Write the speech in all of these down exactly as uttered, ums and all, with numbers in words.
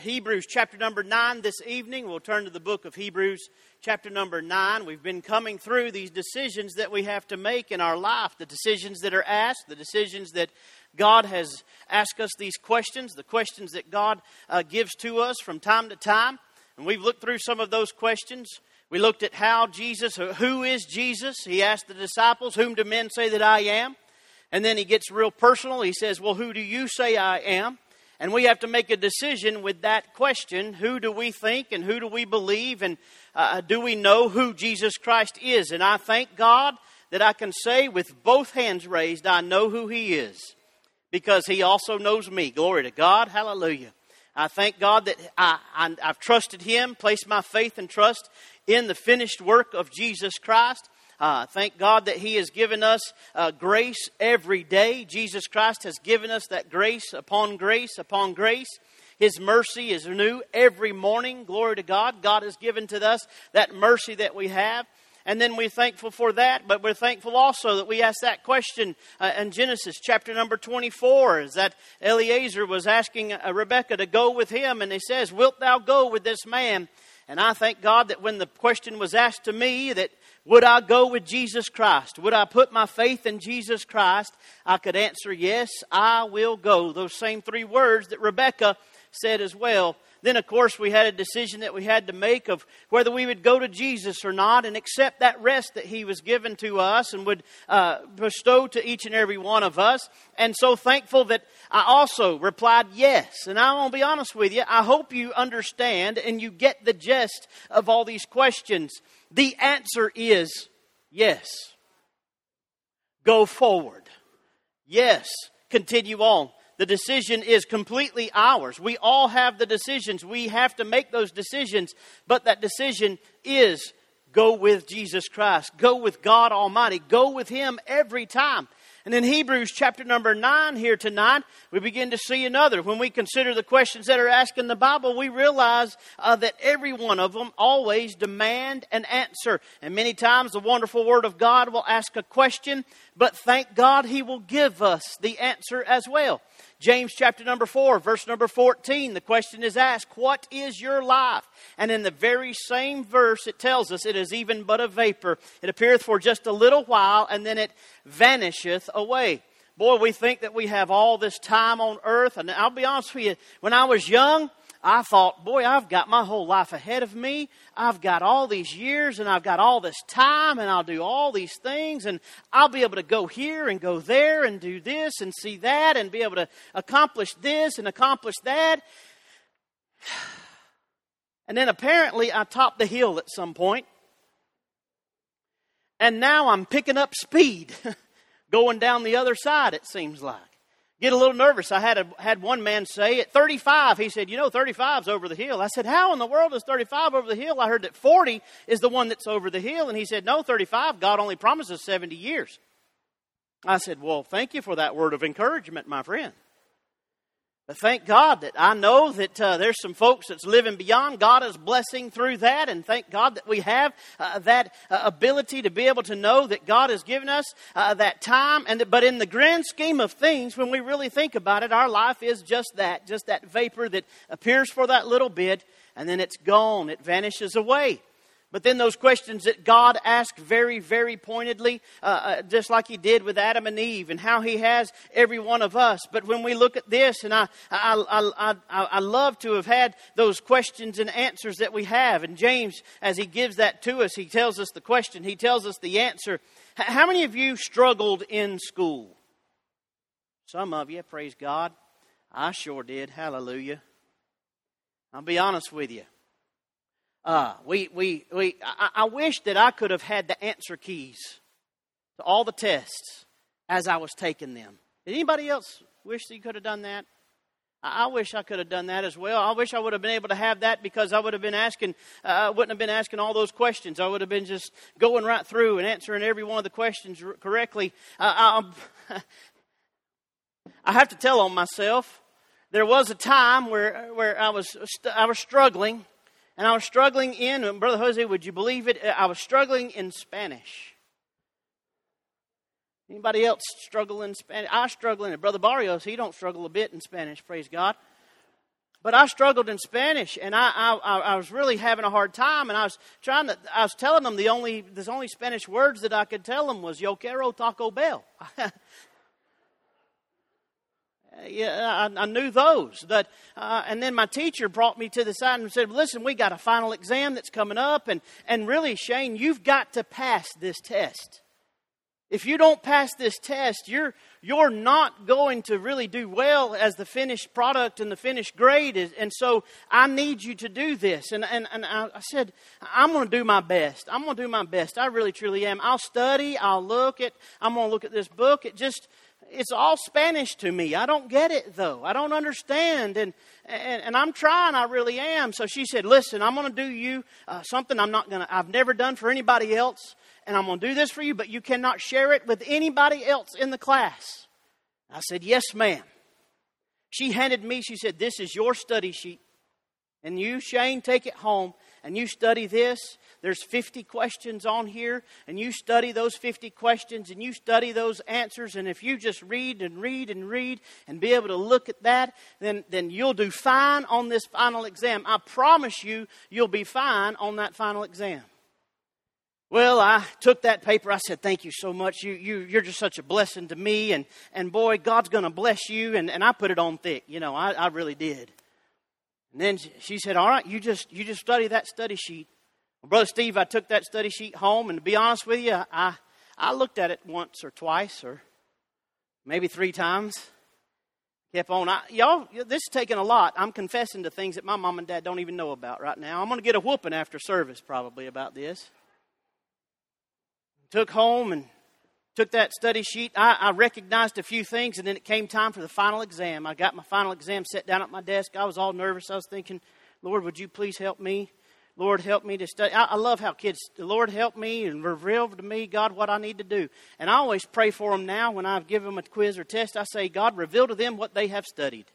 Hebrews chapter number nine this evening. We'll turn to the book of Hebrews chapter number nine. We've been coming through these decisions that we have to make in our life, the decisions that are asked, the decisions that God has asked us these questions, the questions that God uh, gives to us from time to time. And we've looked through some of those questions. We looked at how Jesus, who is Jesus? He asked the disciples, whom do men say that I am? And then he gets real personal. He says, well, who do you say I am? And we have to make a decision with that question. Who do we think and who do we believe? And uh, do we know who Jesus Christ is? And I thank God that I can say with both hands raised, I know who he is. Because he also knows me. Glory to God. Hallelujah. I thank God that I, I, I've trusted him, placed my faith and trust in the finished work of Jesus Christ. Uh, thank God that he has given us uh, grace every day. Jesus Christ has given us that grace upon grace upon grace. His mercy is new every morning. Glory to God. God has given to us that mercy that we have. And then we're thankful for that. But we're thankful also that we asked that question uh, in Genesis chapter number twenty-four. Is that Eliezer was asking uh, Rebekah to go with him. And he says, wilt thou go with this man? And I thank God that when the question was asked to me that, would I go with Jesus Christ? Would I put my faith in Jesus Christ? I could answer, yes, I will go. Those same three words that Rebekah said as well. Then, of course, we had a decision that we had to make of whether we would go to Jesus or not and accept that rest that he was given to us and would uh, bestow to each and every one of us. And so thankful that I also replied yes. And I'm going to be honest with you. I hope you understand and you get the gist of all these questions. The answer is yes. Go forward. Yes. Continue on. The decision is completely ours. We all have the decisions. We have to make those decisions. But that decision is go with Jesus Christ. Go with God Almighty. Go with him every time. And in Hebrews chapter number nine here tonight, we begin to see another. When we consider the questions that are asked in the Bible, we realize uh, that every one of them always demand an answer. And many times the wonderful Word of God will ask a question, but thank God he will give us the answer as well. James chapter number four, verse number fourteen, the question is asked, what is your life? And in the very same verse, it tells us it is even but a vapor. It appeareth for just a little while, and then it vanisheth away. Boy, we think that we have all this time on earth. And I'll be honest with you, when I was young, I thought, boy, I've got my whole life ahead of me. I've got all these years and I've got all this time and I'll do all these things and I'll be able to go here and go there and do this and see that and be able to accomplish this and accomplish that. And then apparently I topped the hill at some point. And now I'm picking up speed going down the other side, it seems like. Get a little nervous. I had a, had one man say, at thirty-five, he said, you know, thirty-five's over the hill. I said, how in the world is thirty-five over the hill? I heard that forty is the one that's over the hill. And he said, no, thirty-five, God only promises seventy years. I said, well, thank you for that word of encouragement, my friend. But thank God that I know that uh, there's some folks that's living beyond. God is blessing through that. And thank God that we have uh, that uh, ability to be able to know that God has given us uh, that time. And that, but in the grand scheme of things, when we really think about it, our life is just that. Just that vapor that appears for that little bit. And then it's gone. It vanishes away. But then those questions that God asked very, very pointedly, uh, uh, just like he did with Adam and Eve and how he has every one of us. But when we look at this, and I I, I, I, I love to have had those questions and answers that we have. And James, as he gives that to us, he tells us the question. He tells us the answer. H- how many of you struggled in school? Some of you, praise God. I sure did. Hallelujah. I'll be honest with you. Uh, we, we, we, I, I wish that I could have had the answer keys to all the tests as I was taking them. Did anybody else wish that you could have done that? I, I wish I could have done that as well. I wish I would have been able to have that because I would have been asking, uh, I wouldn't have been asking all those questions. I would have been just going right through and answering every one of the questions r- correctly. Uh, I, I have to tell on myself. There was a time where, where I was, st- I was struggling. And I was struggling in, and Brother Jose, would you believe it? I was struggling in Spanish. Anybody else struggle in Spanish? I struggle in it. Brother Barrios, he don't struggle a bit in Spanish, praise God. But I struggled in Spanish, and I, I I was really having a hard time, and I was trying to, I was telling them the only, the only Spanish words that I could tell them was, yo quiero Taco Bell. yeah, I, I knew those. That, uh, and then my teacher brought me to the side and said, listen, we got a final exam that's coming up, and, and really, Shane, you've got to pass this test. If you don't pass this test, you're you're not going to really do well as the finished product and the finished grade is. And so I need you to do this. And and, and I said, I'm going to do my best. I'm going to do my best. I really, truly am. I'll study. I'll look at, I'm going to look at this book. It just, it's all Spanish to me. I don't get it, though. I don't understand. And and, and I'm trying. I really am. So she said, listen, I'm going to do you uh, something I'm not going to, I've never done for anybody else. And I'm going to do this for you, but you cannot share it with anybody else in the class. I said, yes, ma'am. She handed me, she said, this is your study sheet. And you, Shane, take it home and you study this. There's fifty questions on here, and you study those fifty questions and you study those answers. And if you just read and read and read and be able to look at that, then, then you'll do fine on this final exam. I promise you, you'll be fine on that final exam. Well, I took that paper. I said, thank you so much. You, you, you're just such a blessing to me. And, and boy, God's going to bless you. And, and I put it on thick. You know, I, I really did. And then she said, all right, you just, you just study that study sheet. Well, Brother Steve, I took that study sheet home. And to be honest with you, I, I looked at it once or twice or maybe three times. Kept on. I, y'all, this is taking a lot. I'm confessing to things that my mom and dad don't even know about right now. I'm going to get a whooping after service probably about this. Took home and took that study sheet. I, I recognized a few things, and then it came time for the final exam. I got my final exam, sat down at my desk. I was all nervous. I was thinking, Lord, would you please help me? Lord, help me to study. I, I love how kids, Lord, help me and reveal to me, God, what I need to do. And I always pray for them now when I give them a quiz or test. I say, God, reveal to them what they have studied.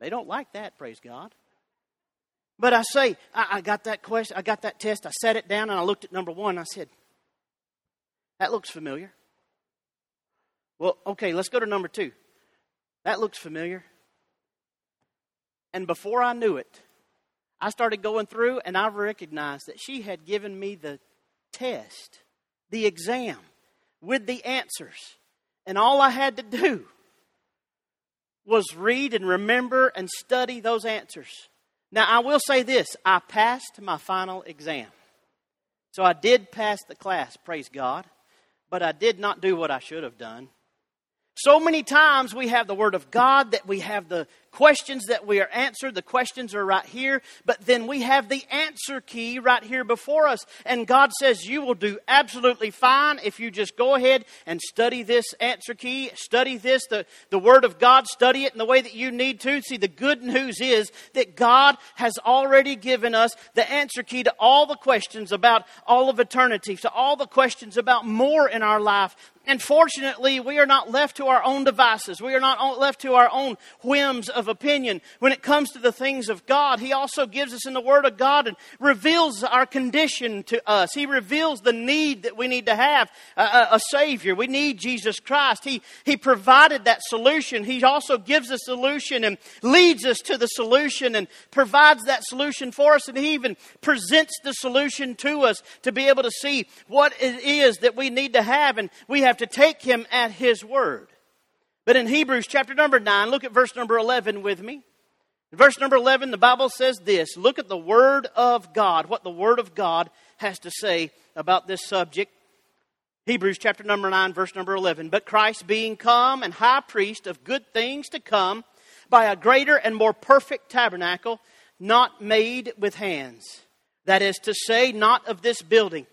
They don't like that, praise God. But I say, I, I got that question. I got that test. I sat it down, and I looked at number one. And I said, that looks familiar. Well, okay, let's go to number two. That looks familiar. And before I knew it, I started going through and I recognized that she had given me the test, the exam, with the answers. And all I had to do was read and remember and study those answers. Now, I will say this. I passed my final exam. So I did pass the class, praise God. But I did not do what I should have done. So many times we have the Word of God, that we have the questions that we are answered. The questions are right here. But then we have the answer key right here before us. And God says you will do absolutely fine if you just go ahead and study this answer key. Study this, the, the Word of God. Study it in the way that you need to. See, the good news is that God has already given us the answer key to all the questions about all of eternity. To all the questions about more in our life. And fortunately, we are not left to our own devices. We are not left to our own whims of opinion. When it comes to the things of God, He also gives us in the Word of God and reveals our condition to us. He reveals the need that we need to have a, a, a Savior. We need Jesus Christ. He, he provided that solution. He also gives us solution and leads us to the solution and provides that solution for us. And He even presents the solution to us to be able to see what it is that we need to have. And we have to take Him at His word. But in Hebrews chapter number nine, look at verse number eleven with me. In verse number eleven, the Bible says this. Look at the Word of God, what the Word of God has to say about this subject. Hebrews chapter number nine, verse number eleven. But Christ being come and high priest of good things to come, by a greater and more perfect tabernacle, not made with hands. That is to say, not of this building.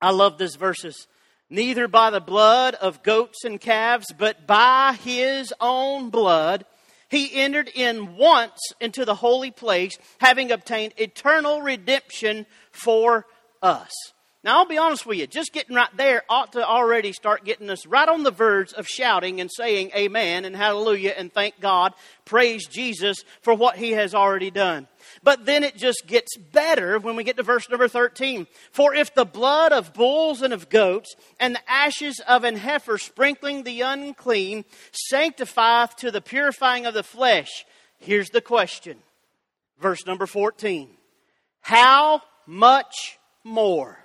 I love these verses. Neither by the blood of goats and calves, but by His own blood, He entered in once into the holy place, having obtained eternal redemption for us. Now, I'll be honest with you, just getting right there ought to already start getting us right on the verge of shouting and saying amen and hallelujah and thank God, praise Jesus for what He has already done. But then it just gets better when we get to verse number thirteen. For if the blood of bulls and of goats and the ashes of an heifer sprinkling the unclean sanctifieth to the purifying of the flesh. Here's the question. Verse number fourteen. How much more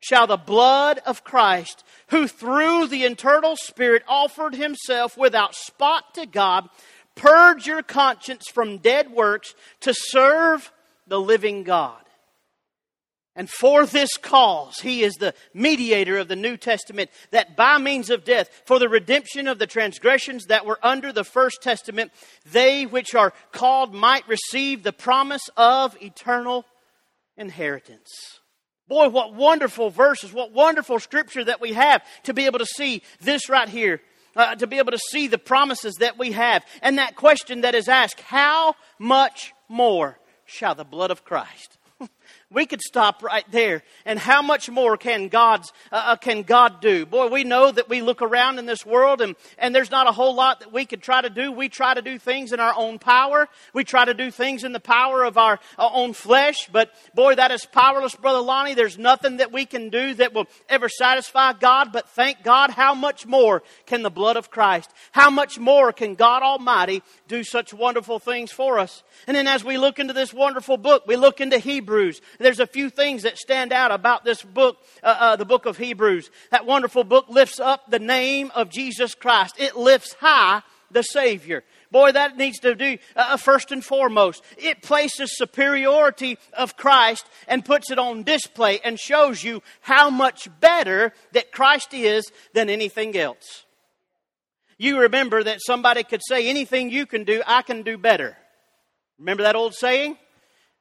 shall the blood of Christ, who through the eternal Spirit offered himself without spot to God, purge your conscience from dead works to serve the living God. And for this cause, he is the mediator of the New Testament, that by means of death, for the redemption of the transgressions that were under the First Testament, they which are called might receive the promise of eternal inheritance. Boy, what wonderful verses, what wonderful scripture that we have to be able to see this right here. Uh, to be able to see the promises that we have. And that question that is asked, how much more shall the blood of Christ? We could stop right there. And how much more can God's uh, can God do? Boy, we know that we look around in this world and, and there's not a whole lot that we could try to do. We try to do things in our own power. We try to do things in the power of our, our own flesh. But boy, that is powerless, Brother Lonnie. There's nothing that we can do that will ever satisfy God. But thank God, how much more can the blood of Christ? How much more can God Almighty do such wonderful things for us? And then as we look into this wonderful book, we look into Hebrews. There's a few things that stand out about this book, uh, uh, the book of Hebrews. That wonderful book lifts up the name of Jesus Christ. It lifts high the Savior. Boy, that needs to do uh, first and foremost. It places superiority of Christ and puts it on display and shows you how much better that Christ is than anything else. You remember that somebody could say, anything you can do, I can do better. Remember that old saying?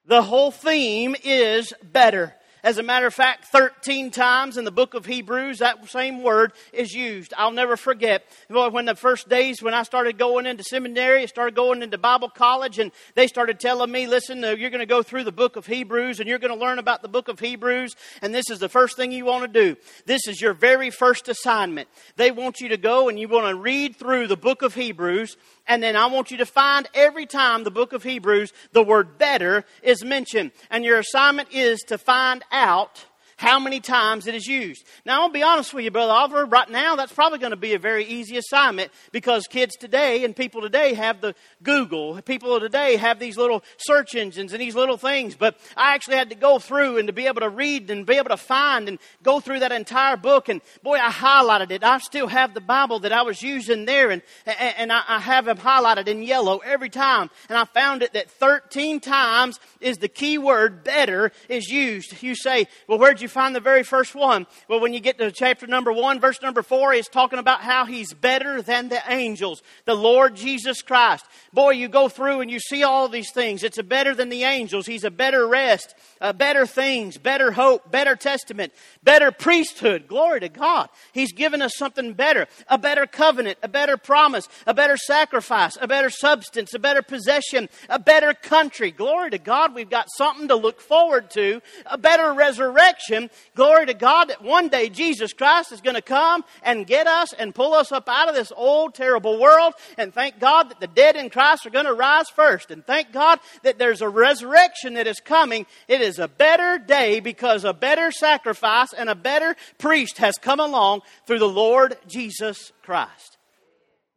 The whole theme is better. As a matter of fact, thirteen times in the book of Hebrews, that same word is used. I'll never forget when the first days when I started going into seminary, I started going into Bible college, and they started telling me, listen, you're going to go through the book of Hebrews, and you're going to learn about the book of Hebrews, and this is the first thing you want to do. This is your very first assignment. They want you to go, and you want to read through the book of Hebrews, and then I want you to find every time the book of Hebrews, the word better is mentioned. And your assignment is to find out how many times it is used. Now, I'll be honest with you, Brother Oliver, right now that's probably going to be a very easy assignment because kids today and people today have the Google. People today have these little search engines and these little things. But I actually had to go through and to be able to read and be able to find and go through that entire book. And boy, I highlighted it. I still have the Bible that I was using there, and and I have them highlighted in yellow every time. And I found it that thirteen times is the key word better is used. You say, well, where'd you find the very first one? Well, when you get to chapter number one, verse number four, it's talking about how he's better than the angels, the Lord Jesus Christ. Boy, you go through and you see all these things. It's a better than the angels. He's a better rest, a better things, better hope, better testament, better priesthood. Glory to God. He's given us something better, a better covenant, a better promise, a better sacrifice, a better substance, a better possession, a better country. Glory to God. We've got something to look forward to, a better resurrection. Glory to God that one day Jesus Christ is going to come and get us and pull us up out of this old terrible world. And thank God that the dead in Christ are going to rise first. And thank God that there's a resurrection that is coming. It is a better day because a better sacrifice and a better priest has come along through the Lord Jesus Christ.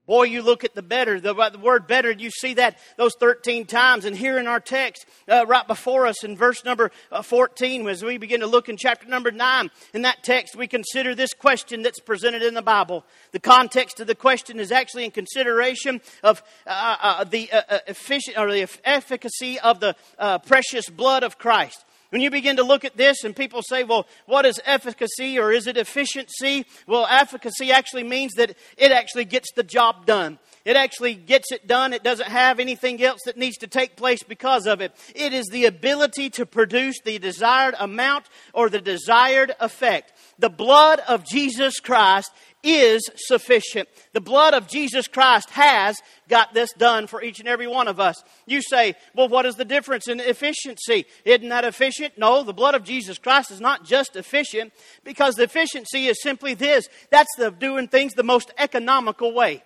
Boy, you look at the better, the, the word better, you see that those thirteen times. And here in our text, uh, right before us in verse number fourteen, as we begin to look in chapter number nine, in that text, we consider this question that's presented in the Bible. The context of the question is actually in consideration of uh, uh, the, uh, effic- or the efficacy of the uh, precious blood of Christ. When you begin to look at this and people say, well, what is efficacy or is it efficiency? Well, efficacy actually means that it actually gets the job done. It actually gets it done. It doesn't have anything else that needs to take place because of it. It is the ability to produce the desired amount or the desired effect. The blood of Jesus Christ is sufficient. The blood of Jesus Christ has got this done for each and every one of us. You say, well, what is the difference in efficiency? Isn't that efficient? No, the blood of Jesus Christ is not just efficient, because the efficiency is simply this. That's the doing things the most economical way.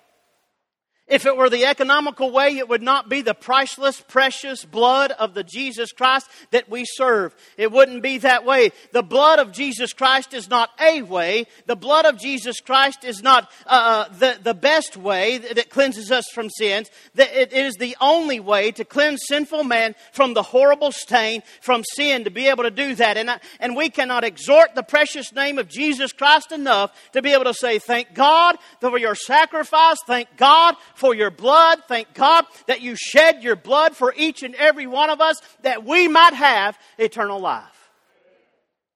If it were the economical way, it would not be the priceless, precious blood of the Jesus Christ that we serve. It wouldn't be that way. The blood of Jesus Christ is not a way. The blood of Jesus Christ is not uh, the, the best way that cleanses us from sins. It is the only way to cleanse sinful man from the horrible stain from sin, to be able to do that. And, I, and we cannot exhort the precious name of Jesus Christ enough to be able to say, thank God for your sacrifice. Thank God for your blood. Thank God that you shed your blood for each and every one of us, that we might have eternal life.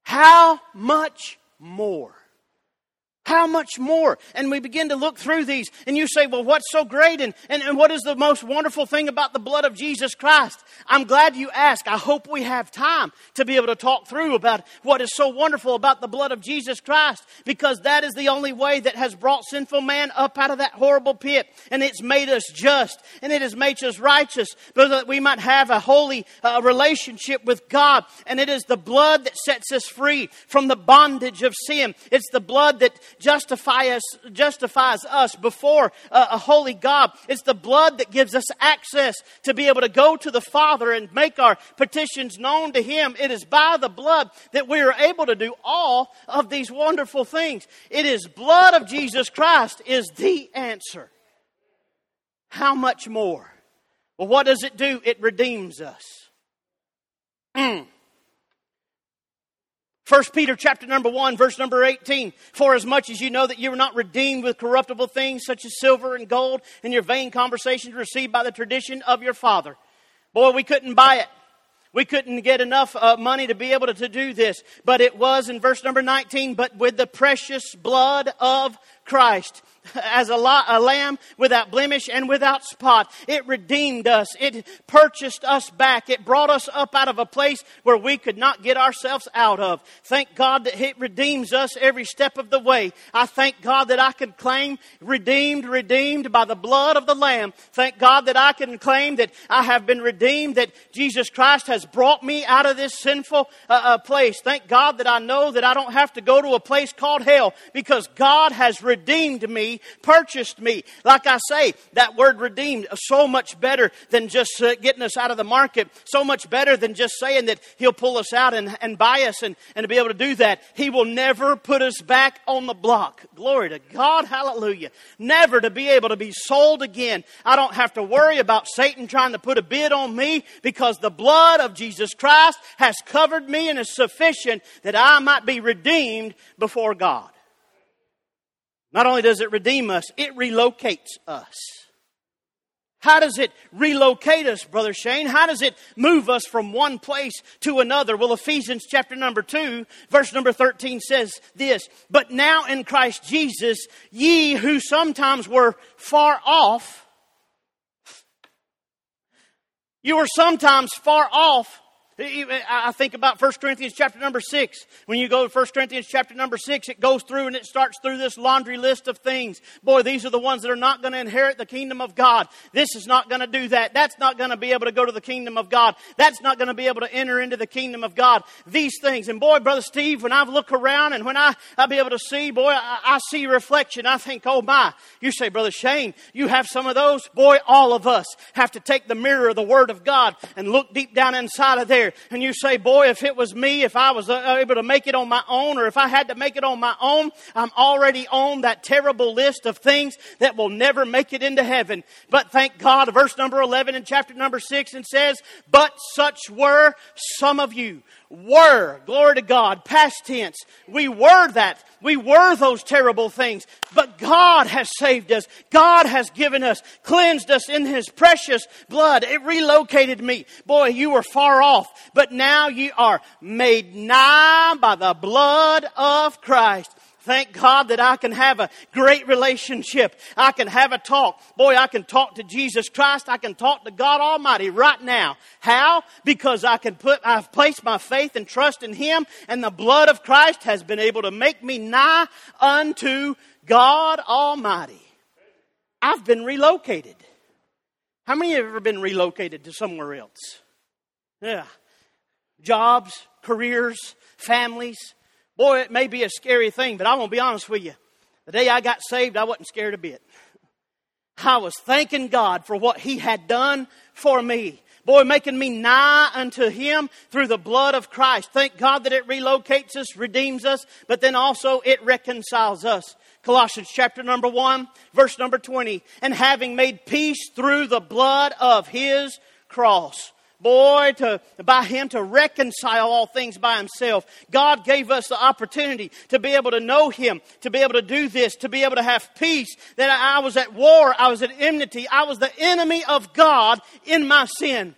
How much more? How much more? And we begin to look through these, and you say, well, what's so great? And, and, and what is the most wonderful thing about the blood of Jesus Christ? I'm glad you asked. I hope we have time to be able to talk through about what is so wonderful about the blood of Jesus Christ, because that is the only way that has brought sinful man up out of that horrible pit. And it's made us just, and it has made us righteous, so that we might have a holy uh, relationship with God. And it is the blood that sets us free from the bondage of sin. It's the blood that Justify us, justifies us before a, a holy God. It's the blood that gives us access to be able to go to the Father and make our petitions known to Him. It is by the blood that we are able to do all of these wonderful things. It is blood of Jesus Christ is the answer. How much more? Well, what does it do? It redeems us. Mm. First Peter chapter number one, verse number eighteen. For as much as you know that you were not redeemed with corruptible things such as silver and gold, and your vain conversations received by the tradition of your father. Boy, we couldn't buy it. We couldn't get enough uh, money to be able to, to do this. But it was in verse number nineteen, but with the precious blood of Christ, as a lamb without blemish and without spot. It redeemed us. It purchased us back. It brought us up out of a place where we could not get ourselves out of. Thank God that it redeems us every step of the way. I thank God that I can claim redeemed, redeemed by the blood of the Lamb. Thank God that I can claim that I have been redeemed, that Jesus Christ has brought me out of this sinful uh, uh, place. Thank God that I know that I don't have to go to a place called hell, because God has redeemed me, purchased me. Like I say, that word redeemed is so much better than just uh, getting us out of the market, so much better than just saying that He'll pull us out and, and buy us and, and to be able to do that. He will never put us back on the block. Glory to God. Hallelujah. Never to be able to be sold again. I don't have to worry about Satan trying to put a bid on me, because the blood of Jesus Christ has covered me and is sufficient that I might be redeemed before God. Not only does it redeem us, it relocates us. How does it relocate us, Brother Shane? How does it move us from one place to another? Well, Ephesians chapter number two, verse number thirteen says this, but now in Christ Jesus, ye who sometimes were far off, you were sometimes far off. I think about First Corinthians chapter number six. When you go to First Corinthians chapter number six, it goes through and it starts through this laundry list of things. Boy, these are the ones that are not going to inherit the kingdom of God. This is not going to do that. That's not going to be able to go to the kingdom of God. That's not going to be able to enter into the kingdom of God. These things. And boy, Brother Steve, when I look around and when I, I be able to see, boy, I, I see reflection. I think, oh my. You say, Brother Shane, you have some of those? Boy, all of us have to take the mirror of the Word of God and look deep down inside of there. And you say, boy, if it was me, if I was able to make it on my own, or if I had to make it on my own, I'm already on that terrible list of things that will never make it into heaven. But thank God, verse number eleven in chapter number six, and says, but such were some of you. Were, glory to God, past tense. We were that. We were those terrible things. But God has saved us. God has given us, cleansed us in His precious blood. It relocated me. Boy, you were far off, but now you are made nigh by the blood of Christ. Thank God that I can have a great relationship. I can have a talk. Boy, I can talk to Jesus Christ. I can talk to God Almighty right now. How? Because I can put, I've placed my faith and trust in Him, and the blood of Christ has been able to make me nigh unto God Almighty. I've been relocated. How many have ever been relocated to somewhere else? Yeah. Jobs, careers, families. Boy, it may be a scary thing, but I'm going to be honest with you. The day I got saved, I wasn't scared a bit. I was thanking God for what He had done for me. Boy, making me nigh unto Him through the blood of Christ. Thank God that it relocates us, redeems us, but then also it reconciles us. Colossians chapter number one, verse number twenty. And having made peace through the blood of His cross. Boy, to, by Him to reconcile all things by Himself. God gave us the opportunity to be able to know Him, to be able to do this, to be able to have peace. That I was at war, I was at enmity, I was the enemy of God in my sin.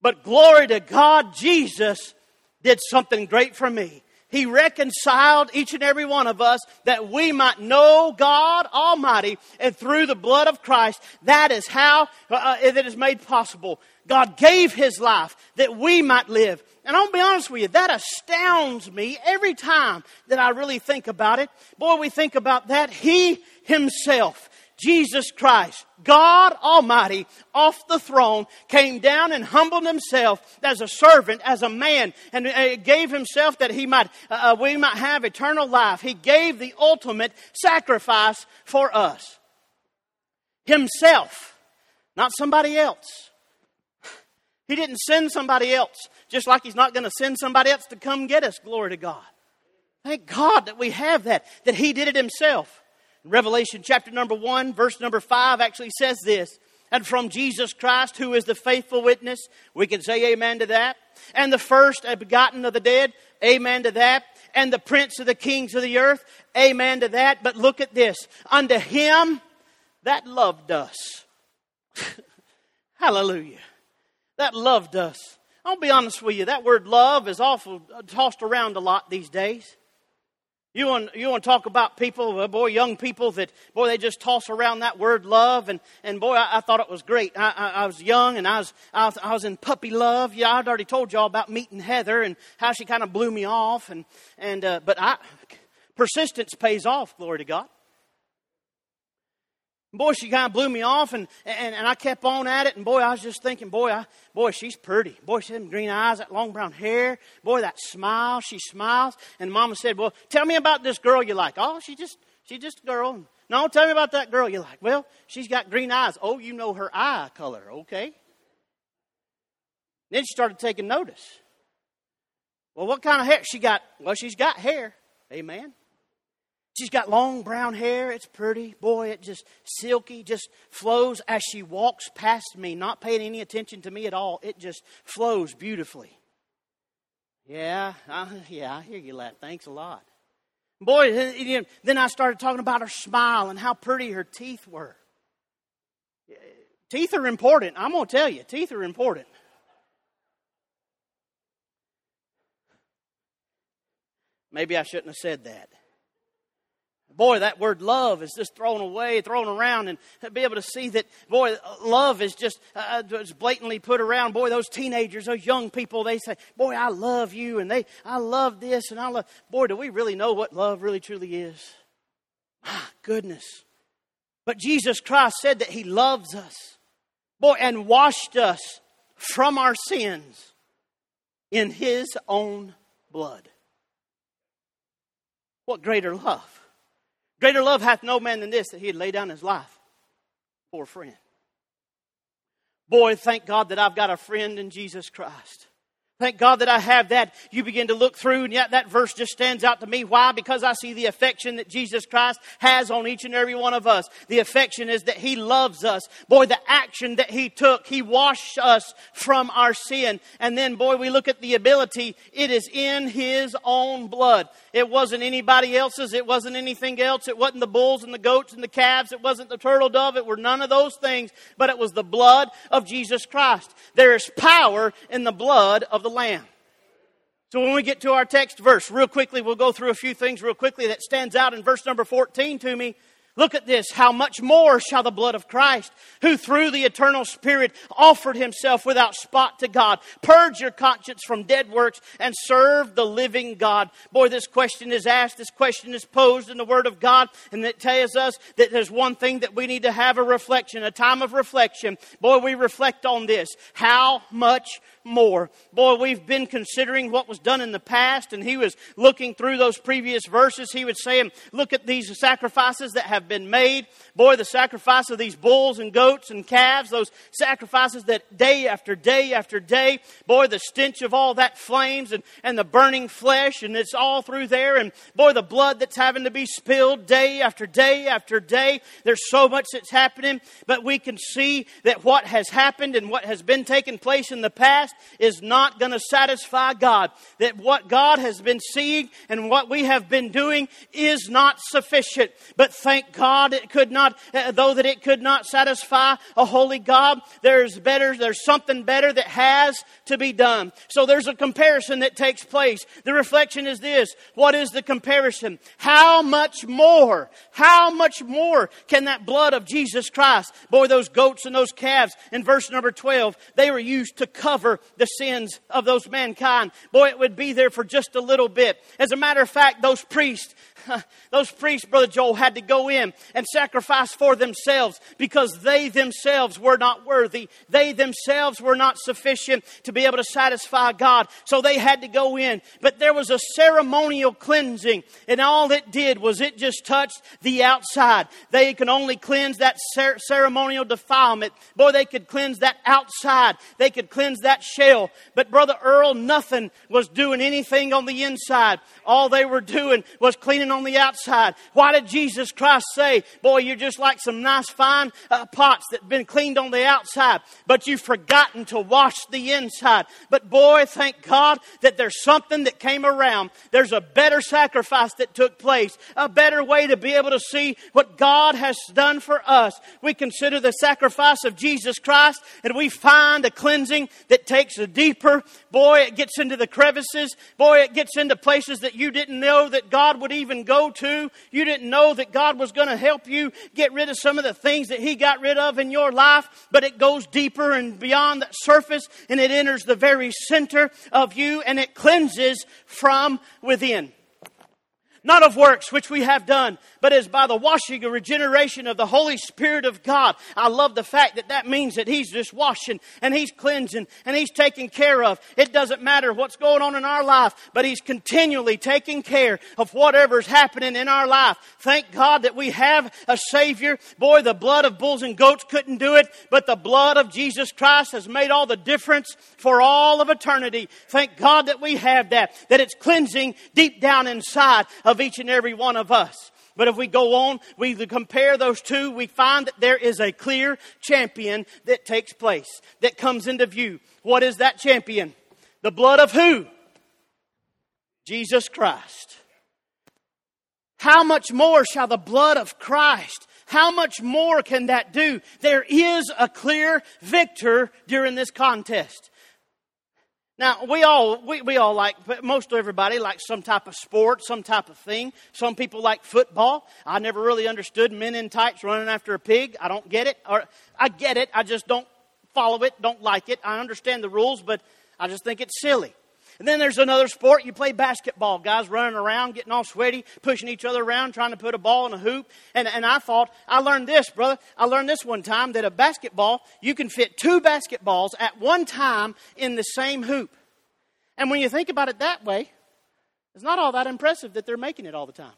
But glory to God, Jesus did something great for me. He reconciled each and every one of us that we might know God Almighty, and through the blood of Christ, that is how uh, it is made possible. God gave His life that we might live. And I'll be honest with you, that astounds me every time that I really think about it. Boy, we think about that. He Himself, Jesus Christ, God Almighty, off the throne, came down and humbled Himself as a servant, as a man, and gave Himself that He might, uh, we might have eternal life. He gave the ultimate sacrifice for us. Himself, not somebody else. He didn't send somebody else, just like He's not going to send somebody else to come get us, glory to God. Thank God that we have that, that He did it Himself. Revelation chapter number one, verse number five actually says this. And from Jesus Christ, who is the faithful witness, we can say amen to that. And the first begotten of the dead, amen to that. And the prince of the kings of the earth, amen to that. But look at this. Unto Him that loved us. Hallelujah. That loved us. I'll be honest with you. That word love is awful tossed around a lot these days. You want, you want to talk about people, boy, young people that, boy, they just toss around that word love. And, and boy, I, I thought it was great. I, I, I was young and I was, I was I was in puppy love. Yeah, I'd already told y'all about meeting Heather and how she kind of blew me off. And, and uh, but I, persistence pays off, glory to God. Boy, she kind of blew me off, and, and, and I kept on at it. And boy, I was just thinking, boy, I, boy, she's pretty. Boy, she had them green eyes, that long brown hair. Boy, that smile, she smiles. And Mama said, well, tell me about this girl you like. Oh, she just, she just a girl. No, tell me about that girl you like. Well, she's got green eyes. Oh, you know her eye color, okay. Then she started taking notice. Well, what kind of hair? She got, well, she's got hair. Amen. She's got long brown hair. It's pretty. Boy, it just silky, just flows as she walks past me, not paying any attention to me at all. It just flows beautifully. Yeah, I, yeah, I hear you laugh. Thanks a lot. Boy, then I started talking about her smile and how pretty her teeth were. Teeth are important. I'm going to tell you, teeth are important. Maybe I shouldn't have said that. Boy, that word love is just thrown away, thrown around, and be able to see that, boy, love is just uh, blatantly put around. Boy, those teenagers, those young people, they say, boy, I love you, and they, I love this, and I love, boy, do we really know what love really truly is? My goodness. But Jesus Christ said that He loves us, boy, and washed us from our sins in His own blood. What greater love? Greater love hath no man than this, that he had laid down his life for a friend. Boy, thank God that I've got a friend in Jesus Christ. Thank God that I have that. You begin to look through, and yet that verse just stands out to me. Why? Because I see the affection that Jesus Christ has on each and every one of us. The affection is that He loves us. Boy, the action that He took, He washed us from our sin. And then, boy, we look at the ability. It is in His own blood. It wasn't anybody else's. It wasn't anything else. It wasn't the bulls and the goats and the calves. It wasn't the turtle dove. It were none of those things. But it was the blood of Jesus Christ. There is power in the blood of the Lamb. So when we get to our text verse, real quickly, we'll go through a few things real quickly that stands out in verse number fourteen to me. Look at this. How much more shall the blood of Christ, who through the eternal Spirit offered Himself without spot to God, purge your conscience from dead works and serve the living God. Boy, this question is asked. This question is posed in the Word of God. And it tells us that there's one thing that we need to have a reflection, a time of reflection. Boy, we reflect on this. How much more. Boy, we've been considering what was done in the past, and he was looking through those previous verses. He was saying, look at these sacrifices that have been made. Boy, the sacrifice of these bulls and goats and calves, those sacrifices that day after day after day, boy, the stench of all that flames and, and the burning flesh, and it's all through there. And boy, the blood that's having to be spilled day after day after day. There's so much that's happening, but we can see that what has happened and what has been taking place in the past is not going to satisfy God. That what God has been seeing and what we have been doing is not sufficient. But thank God it could not, though that it could not satisfy a holy God, there's better, there's something better that has to be done. So there's a comparison that takes place. The reflection is this. What is the comparison? How much more, how much more can that blood of Jesus Christ, boy, those goats and those calves in verse number twelve, they were used to cover the sins of those mankind. Boy, it would be there for just a little bit. As a matter of fact, those priests, those priests, Brother Joel, had to go in and sacrifice for themselves because they themselves were not worthy. They themselves were not sufficient to be able to satisfy God. So they had to go in. But there was a ceremonial cleansing, and all it did was it just touched the outside. They could only cleanse that cer- ceremonial defilement. Boy, they could cleanse that outside. They could cleanse that shell. But Brother Earl, nothing was doing anything on the inside. All they were doing was cleaning on the outside. Why did Jesus Christ say, boy, you're just like some nice fine uh, pots that have been cleaned on the outside, but you've forgotten to wash the inside. But boy, thank God that there's something that came around. There's a better sacrifice that took place, a better way to be able to see what God has done for us. We consider the sacrifice of Jesus Christ, and we find a cleansing that takes a deeper, boy, it gets into the crevices. Boy, it gets into places that you didn't know that God would even go to. You didn't know that God was going to help you get rid of some of the things that He got rid of in your life, but it goes deeper and beyond that surface, and it enters the very center of you, and it cleanses from within. Not of works which we have done, but as by the washing and regeneration of the Holy Spirit of God. I love the fact that that means that He's just washing and He's cleansing and He's taking care of. It doesn't matter what's going on in our life, but He's continually taking care of whatever's happening in our life. Thank God that we have a Savior. Boy, the blood of bulls and goats couldn't do it, but the blood of Jesus Christ has made all the difference for all of eternity. Thank God that we have that, that it's cleansing deep down inside of of each and every one of us. But if we go on, we compare those two, we find that there is a clear champion that takes place, that comes into view. What is that champion? The blood of who? Jesus Christ. How much more shall the blood of Christ, how much more can that do? There is a clear victor during this contest. Now, we all, we, we all like, most everybody likes some type of sport, some type of thing. Some people like football. I never really understood men in tights running after a pig. I don't get it. Or I get it. I just don't follow it, don't like it. I understand the rules, but I just think it's silly. And then there's another sport. You play basketball. Guys running around, getting all sweaty, pushing each other around, trying to put a ball in a hoop. And, and I thought, I learned this, brother. I learned this one time that a basketball, you can fit two basketballs at one time in the same hoop. And when you think about it that way, it's not all that impressive that they're making it all the time.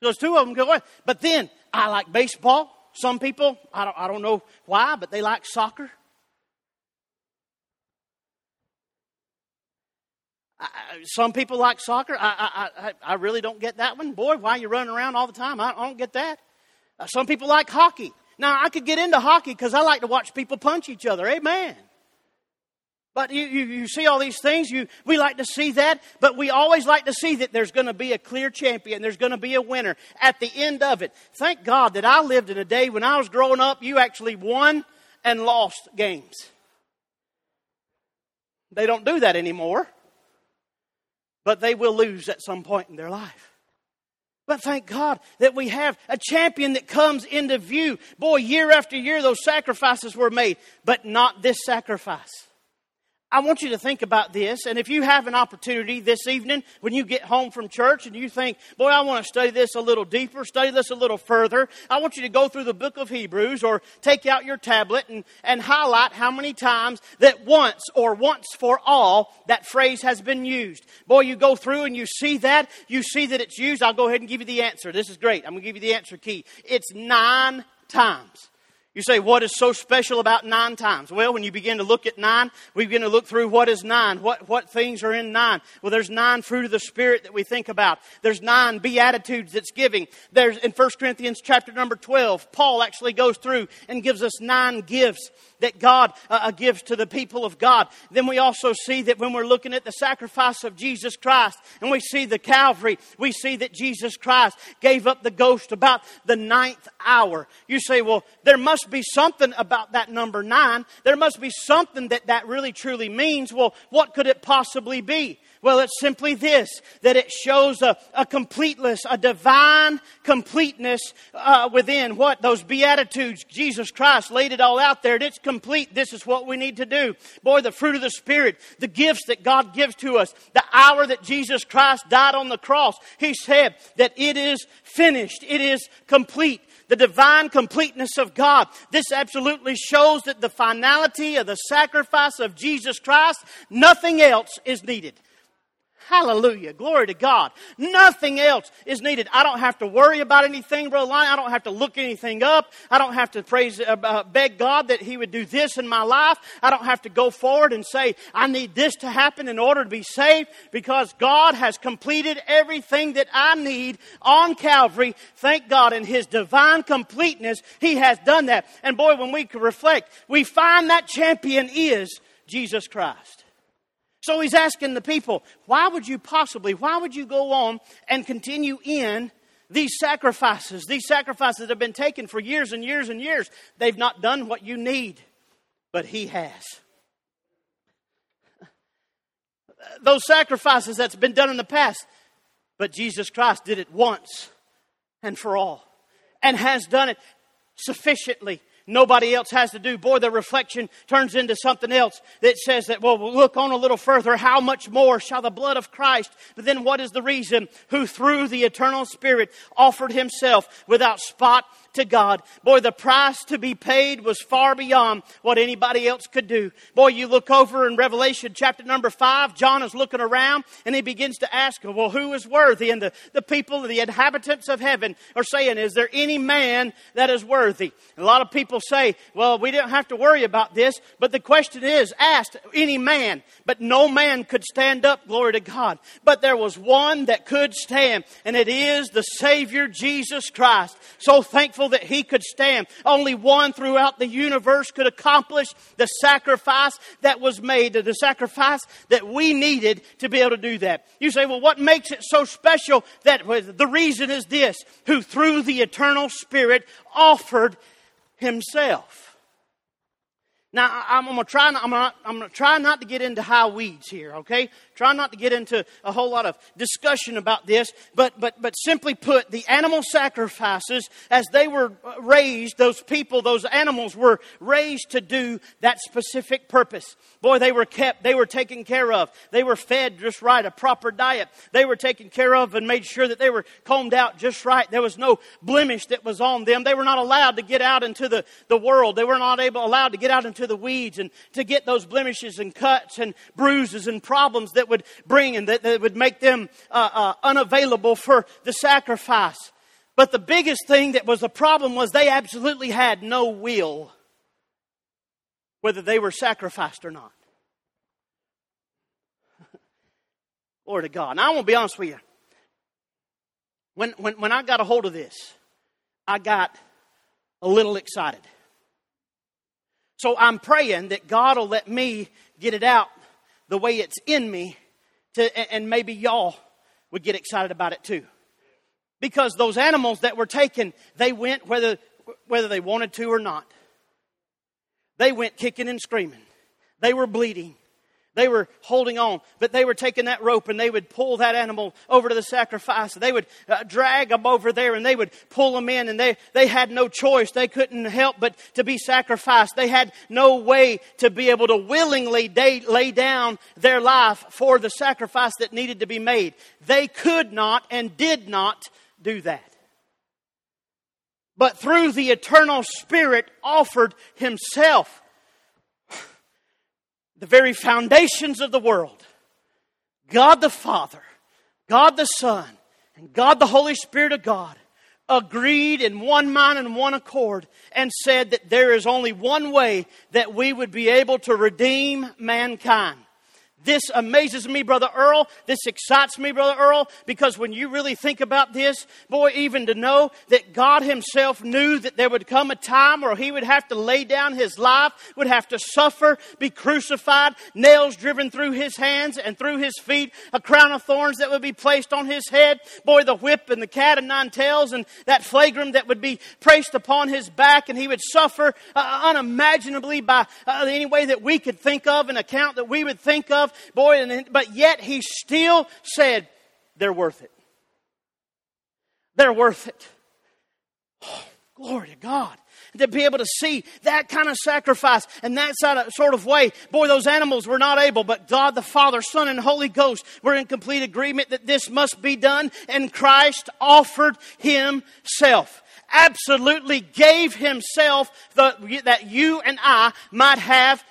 Those two of them go away. But then, I like baseball. Some people, I don't, I don't know why, but they like soccer. I, some people like soccer. I, I I I really don't get that one. Boy, why are you running around all the time? I, I don't get that. Uh, some people like hockey. Now, I could get into hockey because I like to watch people punch each other. Amen. But you, you, you see all these things. You we like to see that. But we always like to see that there's going to be a clear champion. There's going to be a winner at the end of it. Thank God that I lived in a day when I was growing up, you actually won and lost games. They don't do that anymore. But they will lose at some point in their life. But thank God that we have a champion that comes into view. Boy, year after year, those sacrifices were made, but not this sacrifice. I want you to think about this, and if you have an opportunity this evening when you get home from church and you think, boy, I want to study this a little deeper, study this a little further, I want you to go through the book of Hebrews or take out your tablet and, and highlight how many times that once or once for all that phrase has been used. Boy, you go through and you see that, you see that it's used. I'll go ahead and give you the answer. This is great. I'm going to give you the answer key. It's nine times. You say, what is so special about nine times? Well, when you begin to look at nine, we begin to look through what is nine, what, what things are in nine. Well, there's nine fruit of the Spirit that we think about. There's nine beatitudes that's giving. There's in First Corinthians chapter number twelve, Paul actually goes through and gives us nine gifts that God uh, gives to the people of God. Then we also see that when we're looking at the sacrifice of Jesus Christ and we see the Calvary, we see that Jesus Christ gave up the ghost about the ninth hour. You say, well, there must be something about that number nine. There must be something that that really truly means. Well, what could it possibly be? Well, it's simply this, that it shows a, a completeness, a divine completeness uh, within what? Those Beatitudes. Jesus Christ laid it all out there, and it's complete. This is what we need to do. Boy, the fruit of the Spirit, the gifts that God gives to us, the hour that Jesus Christ died on the cross, He said that it is finished, it is complete. The divine completeness of God. This absolutely shows that the finality of the sacrifice of Jesus Christ, nothing else is needed. Hallelujah. Glory to God. Nothing else is needed. I don't have to worry about anything, bro. I don't have to look anything up. I don't have to praise, uh, beg God that He would do this in my life. I don't have to go forward and say, I need this to happen in order to be saved, because God has completed everything that I need on Calvary. Thank God in His divine completeness, He has done that. And boy, when we reflect, we find that champion is Jesus Christ. So He's asking the people, why would you possibly, why would you go on and continue in these sacrifices? These sacrifices that have been taken for years and years and years. They've not done what you need, but He has. Those sacrifices that's been done in the past, but Jesus Christ did it once and for all, and has done it sufficiently. Nobody else has to do. Boy, the reflection turns into something else that says that, well, we'll look on a little further. How much more shall the blood of Christ? But then what is the reason? Who through the eternal Spirit offered Himself without spot to God. Boy, the price to be paid was far beyond what anybody else could do. Boy, you look over in Revelation chapter number five, John is looking around and he begins to ask, well, who is worthy? And the, the people, the inhabitants of heaven are saying, is there any man that is worthy? And a lot of people say, well, we don't have to worry about this, but the question is asked, any man, but no man could stand up, glory to God. But there was one that could stand, and it is the Savior Jesus Christ. So thankful that He could stand. Only one throughout the universe could accomplish the sacrifice that was made, the sacrifice that we needed to be able to do that. You say, well, what makes it so special? That the reason is this, who through the eternal Spirit offered Himself. Now I'm gonna try. I'm gonna, I'm gonna try not to get into high weeds here. Okay, try not to get into a whole lot of discussion about this. But but but simply put, the animal sacrifices as they were raised, those people, those animals were raised to do that specific purpose. Boy, they were kept. They were taken care of. They were fed just right, a proper diet. They were taken care of and made sure that they were combed out just right. There was no blemish that was on them. They were not allowed to get out into the the world. They were not able allowed to get out into the weeds and to get those blemishes and cuts and bruises and problems that would bring and that, that would make them uh, uh, unavailable for the sacrifice. But the biggest thing that was the problem was they absolutely had no will whether they were sacrificed or not. Glory to God. Now I want to be honest with you. When, when, when I got a hold of this, I got a little excited. So I'm praying that God will let me get it out the way it's in me, to, and maybe y'all would get excited about it too. Because those animals that were taken, they went whether whether they wanted to or not. They went kicking and screaming. They were bleeding. They were holding on, but they were taking that rope and they would pull that animal over to the sacrifice. They would uh, drag them over there and they would pull them in, and they, they had no choice. They couldn't help but to be sacrificed. They had no way to be able to willingly day, lay down their life for the sacrifice that needed to be made. They could not and did not do that. But through the eternal Spirit offered Himself, the very foundations of the world, God the Father, God the Son, and God the Holy Spirit of God agreed in one mind and one accord and said that there is only one way that we would be able to redeem mankind. This amazes me, Brother Earl. This excites me, Brother Earl, because when you really think about this, boy, even to know that God Himself knew that there would come a time where He would have to lay down His life, would have to suffer, be crucified, nails driven through His hands and through His feet, a crown of thorns that would be placed on His head, boy, the whip and the cat of nine tails and that flagrum that would be placed upon His back, and He would suffer uh, unimaginably by uh, any way that we could think of, an account that we would think of. Boy, and, but yet He still said, they're worth it. They're worth it. Oh, glory to God. To be able to see that kind of sacrifice and that sort of way. Boy, those animals were not able, but God the Father, Son, and Holy Ghost were in complete agreement that this must be done. And Christ offered Himself. Absolutely gave Himself the, that you and I might have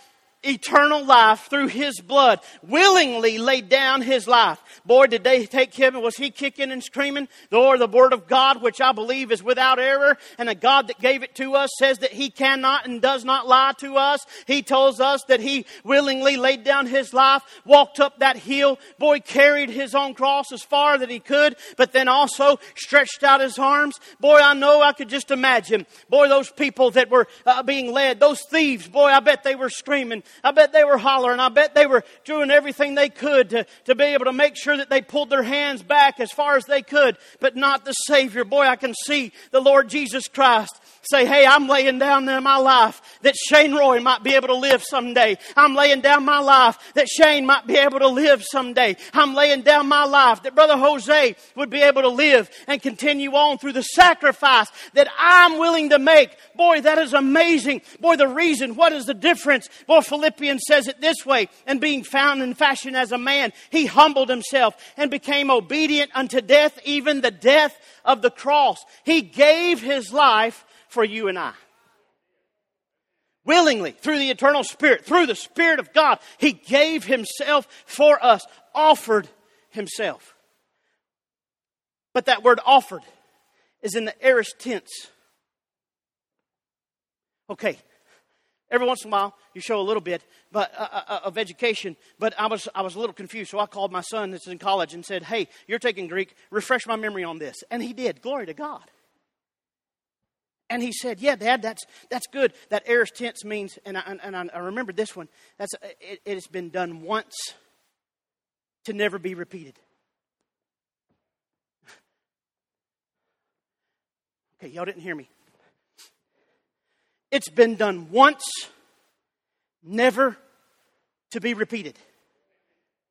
eternal life through His blood. Willingly laid down His life. Boy, did they take Him, and was He kicking and screaming? Or the Word of God, which I believe is without error, and the God that gave it to us says that He cannot and does not lie to us. He tells us that He willingly laid down His life, walked up that hill, boy, carried His own cross as far that He could, but then also stretched out His arms. Boy, I know I could just imagine, boy, those people that were uh, being led, those thieves, boy, I bet they were screaming. I bet they were hollering. I bet they were doing everything they could to, to be able to make sure that they pulled their hands back as far as they could, but not the Savior. Boy, I can see the Lord Jesus Christ say, hey, I'm laying down my life that Shane Roye might be able to live someday. I'm laying down my life that Shane might be able to live someday. I'm laying down my life that Brother Jose would be able to live and continue on through the sacrifice that I'm willing to make. Boy, that is amazing. Boy, the reason, what is the difference? Boy, Philippians says it this way, and being found in fashion as a man, He humbled Himself and became obedient unto death, even the death of the cross. He gave His life for you and I. Willingly, through the eternal Spirit, through the Spirit of God, He gave Himself for us, offered Himself. But that word offered is in the aorist tense. Okay, every once in a while you show a little bit but uh, uh, of education, but I was I was a little confused, so I called my son that's in college and said, hey, you're taking Greek, refresh my memory on this. And he did, glory to God. And he said, yeah, Dad, that's that's good. That aorist tense means, and I, and I, I remembered this one, that's it, it has been done once to never be repeated. Okay, y'all didn't hear me. It's been done once, never to be repeated.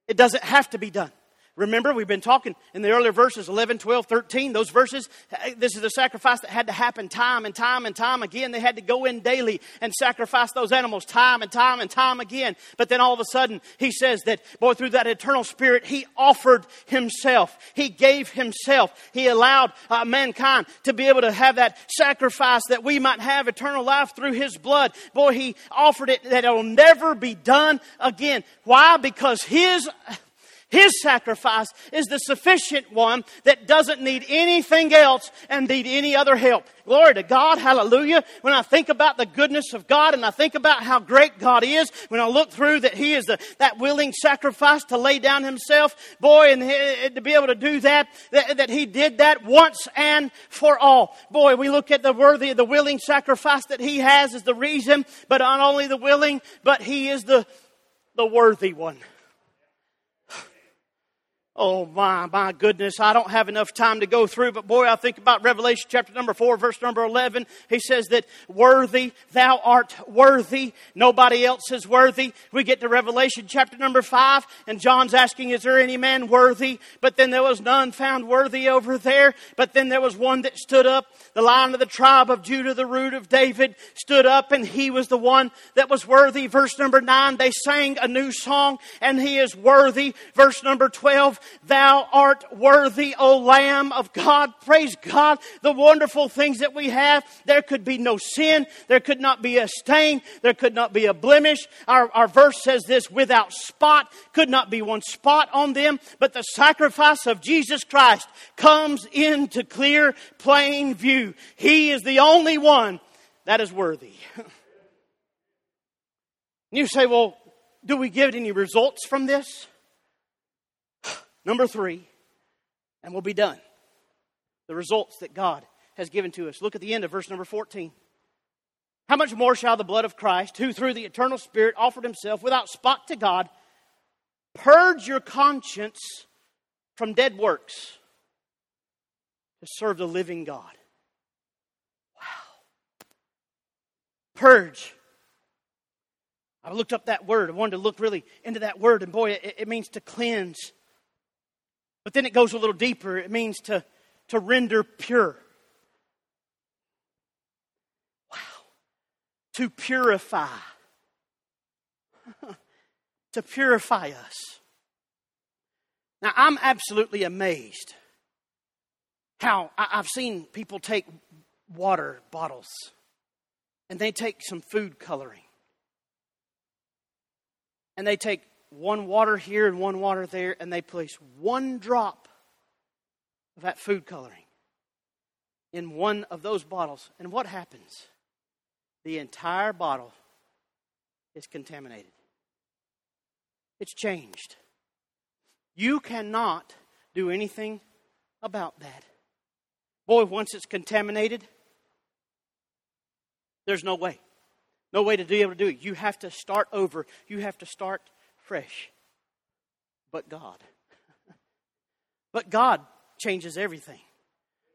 It doesn't have to be done. Remember, we've been talking in the earlier verses, eleven, twelve, thirteen, those verses, this is the sacrifice that had to happen time and time and time again. They had to go in daily and sacrifice those animals time and time and time again. But then all of a sudden, He says that, boy, through that eternal Spirit, He offered Himself. He gave Himself. He allowed uh, mankind to be able to have that sacrifice that we might have eternal life through His blood. Boy, He offered it that it'll never be done again. Why? Because His... His sacrifice is the sufficient one that doesn't need anything else and need any other help. Glory to God. Hallelujah. When I think about the goodness of God and I think about how great God is, when I look through that He is the, that willing sacrifice to lay down Himself, boy, and he, to be able to do that, that, that He did that once and for all. Boy, we look at the worthy, the willing sacrifice that He has is the reason, but not only the willing, but He is the, the worthy one. Oh, my, my goodness, I don't have enough time to go through, but boy, I think about Revelation chapter number four, verse number eleven. He says that, worthy, thou art worthy. Nobody else is worthy. We get to Revelation chapter number five, and John's asking, is there any man worthy? But then there was none found worthy over there. But then there was one that stood up, the Lion of the tribe of Judah, the Root of David, stood up, and he was the one that was worthy. Verse number nine, they sang a new song, and he is worthy. Verse number twelve, thou art worthy, O Lamb of God. Praise God. The wonderful things that we have. There could be no sin. There could not be a stain. There could not be a blemish. Our, our verse says this, without spot. Could not be one spot on them. But the sacrifice of Jesus Christ comes into clear, plain view. He is the only one that is worthy. You say, well, do we get any results from this? Number three, and we'll be done. The results that God has given to us. Look at the end of verse number fourteen. How much more shall the blood of Christ, who through the eternal Spirit offered himself without spot to God, purge your conscience from dead works to serve the living God? Wow. Purge. I looked up that word. I wanted to look really into that word, and boy, it, it means to cleanse. But then it goes a little deeper. It means to, to render pure. Wow. To purify. To purify us. Now, I'm absolutely amazed how I, I've seen people take water bottles and they take some food coloring. And they take one water here and one water there, and they place one drop of that food coloring in one of those bottles. And what happens? The entire bottle is contaminated. It's changed. You cannot do anything about that. Boy, once it's contaminated, there's no way. No way to be able to do it. You have to start over. You have to start fresh. But God. But God changes everything.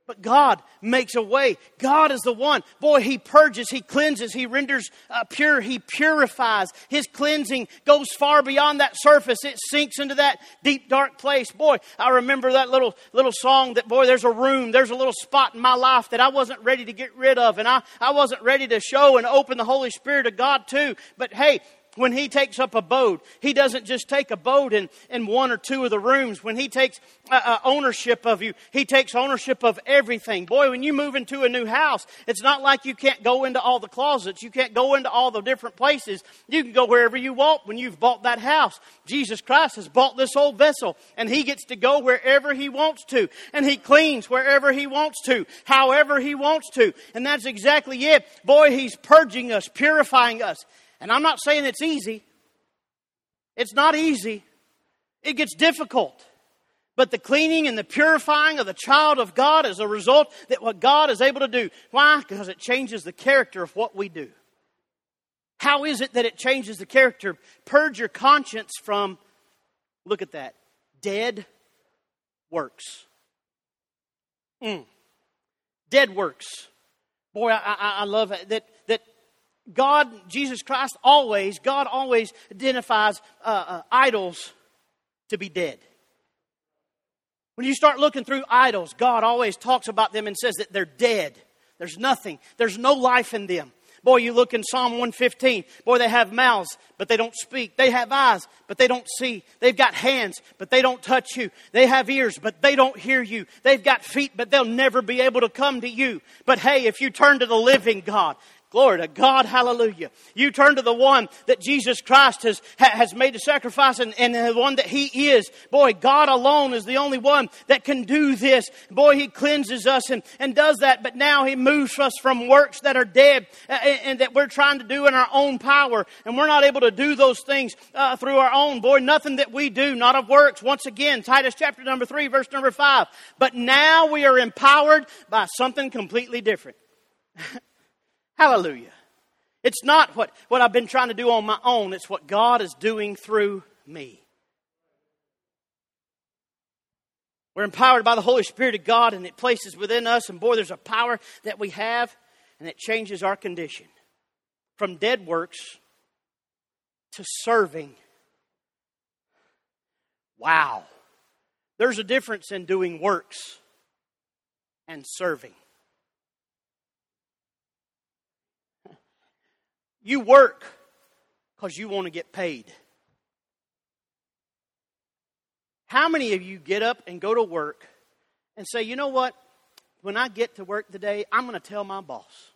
But God makes a way. God is the one. Boy, He purges, He cleanses, He renders uh, pure, He purifies. His cleansing goes far beyond that surface. It sinks into that deep, dark place. Boy, I remember that little little song that, boy, there's a room, there's a little spot in my life that I wasn't ready to get rid of. And I, I wasn't ready to show and open the Holy Spirit of God to. But hey, when He takes up abode, He doesn't just take abode in, in one or two of the rooms. When He takes uh, uh, ownership of you, He takes ownership of everything. Boy, when you move into a new house, it's not like you can't go into all the closets. You can't go into all the different places. You can go wherever you want when you've bought that house. Jesus Christ has bought this old vessel, and He gets to go wherever He wants to. And He cleans wherever He wants to, however He wants to. And that's exactly it. Boy, He's purging us, purifying us. And I'm not saying it's easy. It's not easy. It gets difficult. But the cleaning and the purifying of the child of God is a result that what God is able to do. Why? Because it changes the character of what we do. How is it that it changes the character? Purge your conscience from, look at that, dead works. Mm. Dead works. Boy, I, I, I love it. That, that God, Jesus Christ, always, God always identifies uh, uh, idols to be dead. When you start looking through idols, God always talks about them and says that they're dead. There's nothing. There's no life in them. Boy, you look in Psalm one fifteen. Boy, they have mouths, but they don't speak. They have eyes, but they don't see. They've got hands, but they don't touch you. They have ears, but they don't hear you. They've got feet, but they'll never be able to come to you. But hey, if you turn to the living God, glory to God, hallelujah. You turn to the one that Jesus Christ has has made a sacrifice and, and the one that He is. Boy, God alone is the only one that can do this. Boy, He cleanses us and, and does that, but now He moves us from works that are dead and, and that we're trying to do in our own power. And we're not able to do those things uh, through our own. Boy, nothing that we do, not of works. Once again, Titus chapter number three, verse number five. But now we are empowered by something completely different. Hallelujah. It's not what, what I've been trying to do on my own. It's what God is doing through me. We're empowered by the Holy Spirit of God, and it places within us. And boy, there's a power that we have, and it changes our condition. From dead works to serving. Wow. There's a difference in doing works and serving. You work because you want to get paid. How many of you get up and go to work and say, you know what? When I get to work today, I'm going to tell my boss.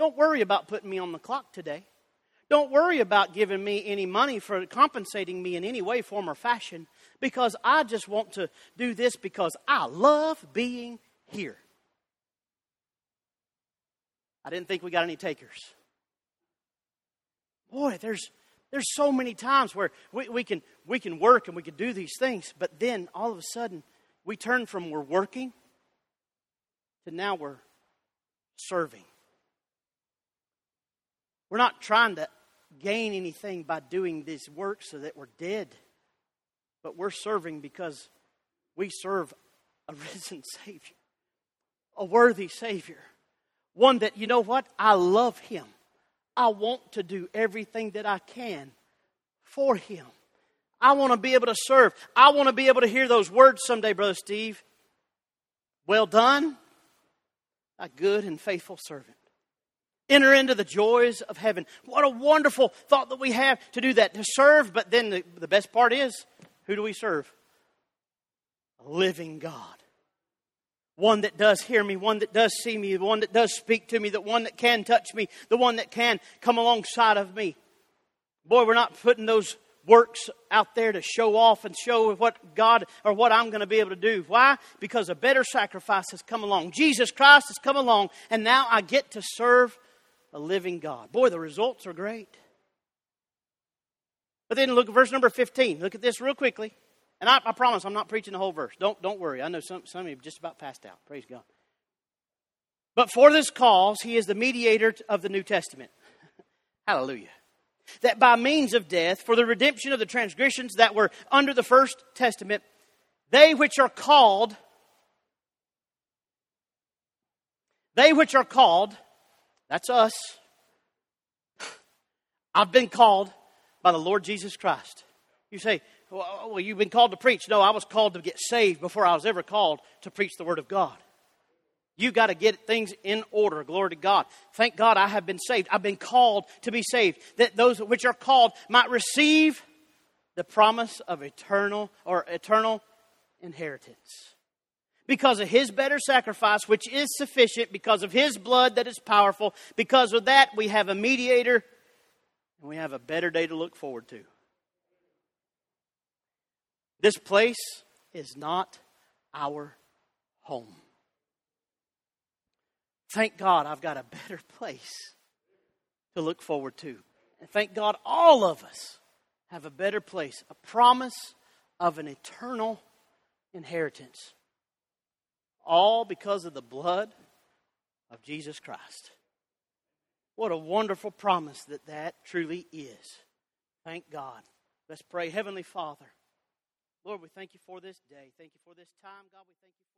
Don't worry about putting me on the clock today. Don't worry about giving me any money for compensating me in any way, form, or fashion, because I just want to do this because I love being here. I didn't think we got any takers. Boy, there's... There's so many times where we, we can we can work and we can do these things, but then all of a sudden we turn from we're working to now we're serving. We're not trying to gain anything by doing this work so that we're dead, but we're serving because we serve a risen Savior, a worthy Savior, one that, you know what, I love Him. I want to do everything that I can for Him. I want to be able to serve. I want to be able to hear those words someday, Brother Steve. Well done, thy good and faithful servant. Enter into the joys of heaven. What a wonderful thought that we have to do that, to serve. But then the, the best part is, who do we serve? A living God. One that does hear me, one that does see me, the one that does speak to me, the one that can touch me, the one that can come alongside of me. Boy, we're not putting those works out there to show off and show what God or what I'm going to be able to do. Why? Because a better sacrifice has come along. Jesus Christ has come along, and now I get to serve a living God. Boy, the results are great. But then look at verse number fifteen. Look at this real quickly. And I, I promise I'm not preaching the whole verse. Don't, don't worry. I know some, some of you have just about passed out. Praise God. But for this cause, He is the mediator of the New Testament. Hallelujah. That by means of death, for the redemption of the transgressions that were under the first testament, they which are called, they which are called, that's us. I've been called by the Lord Jesus Christ. You say, well, you've been called to preach. No, I was called to get saved before I was ever called to preach the Word of God. You got to get things in order. Glory to God. Thank God I have been saved. I've been called to be saved, that those which are called might receive the promise of eternal or eternal inheritance. Because of His better sacrifice, which is sufficient, because of His blood that is powerful, because of that we have a mediator and we have a better day to look forward to. This place is not our home. Thank God I've got a better place to look forward to. And thank God all of us have a better place, a promise of an eternal inheritance. All because of the blood of Jesus Christ. What a wonderful promise that that truly is. Thank God. Let's pray. Heavenly Father. Lord, we thank You for this day. Thank You for this time. God, we thank You.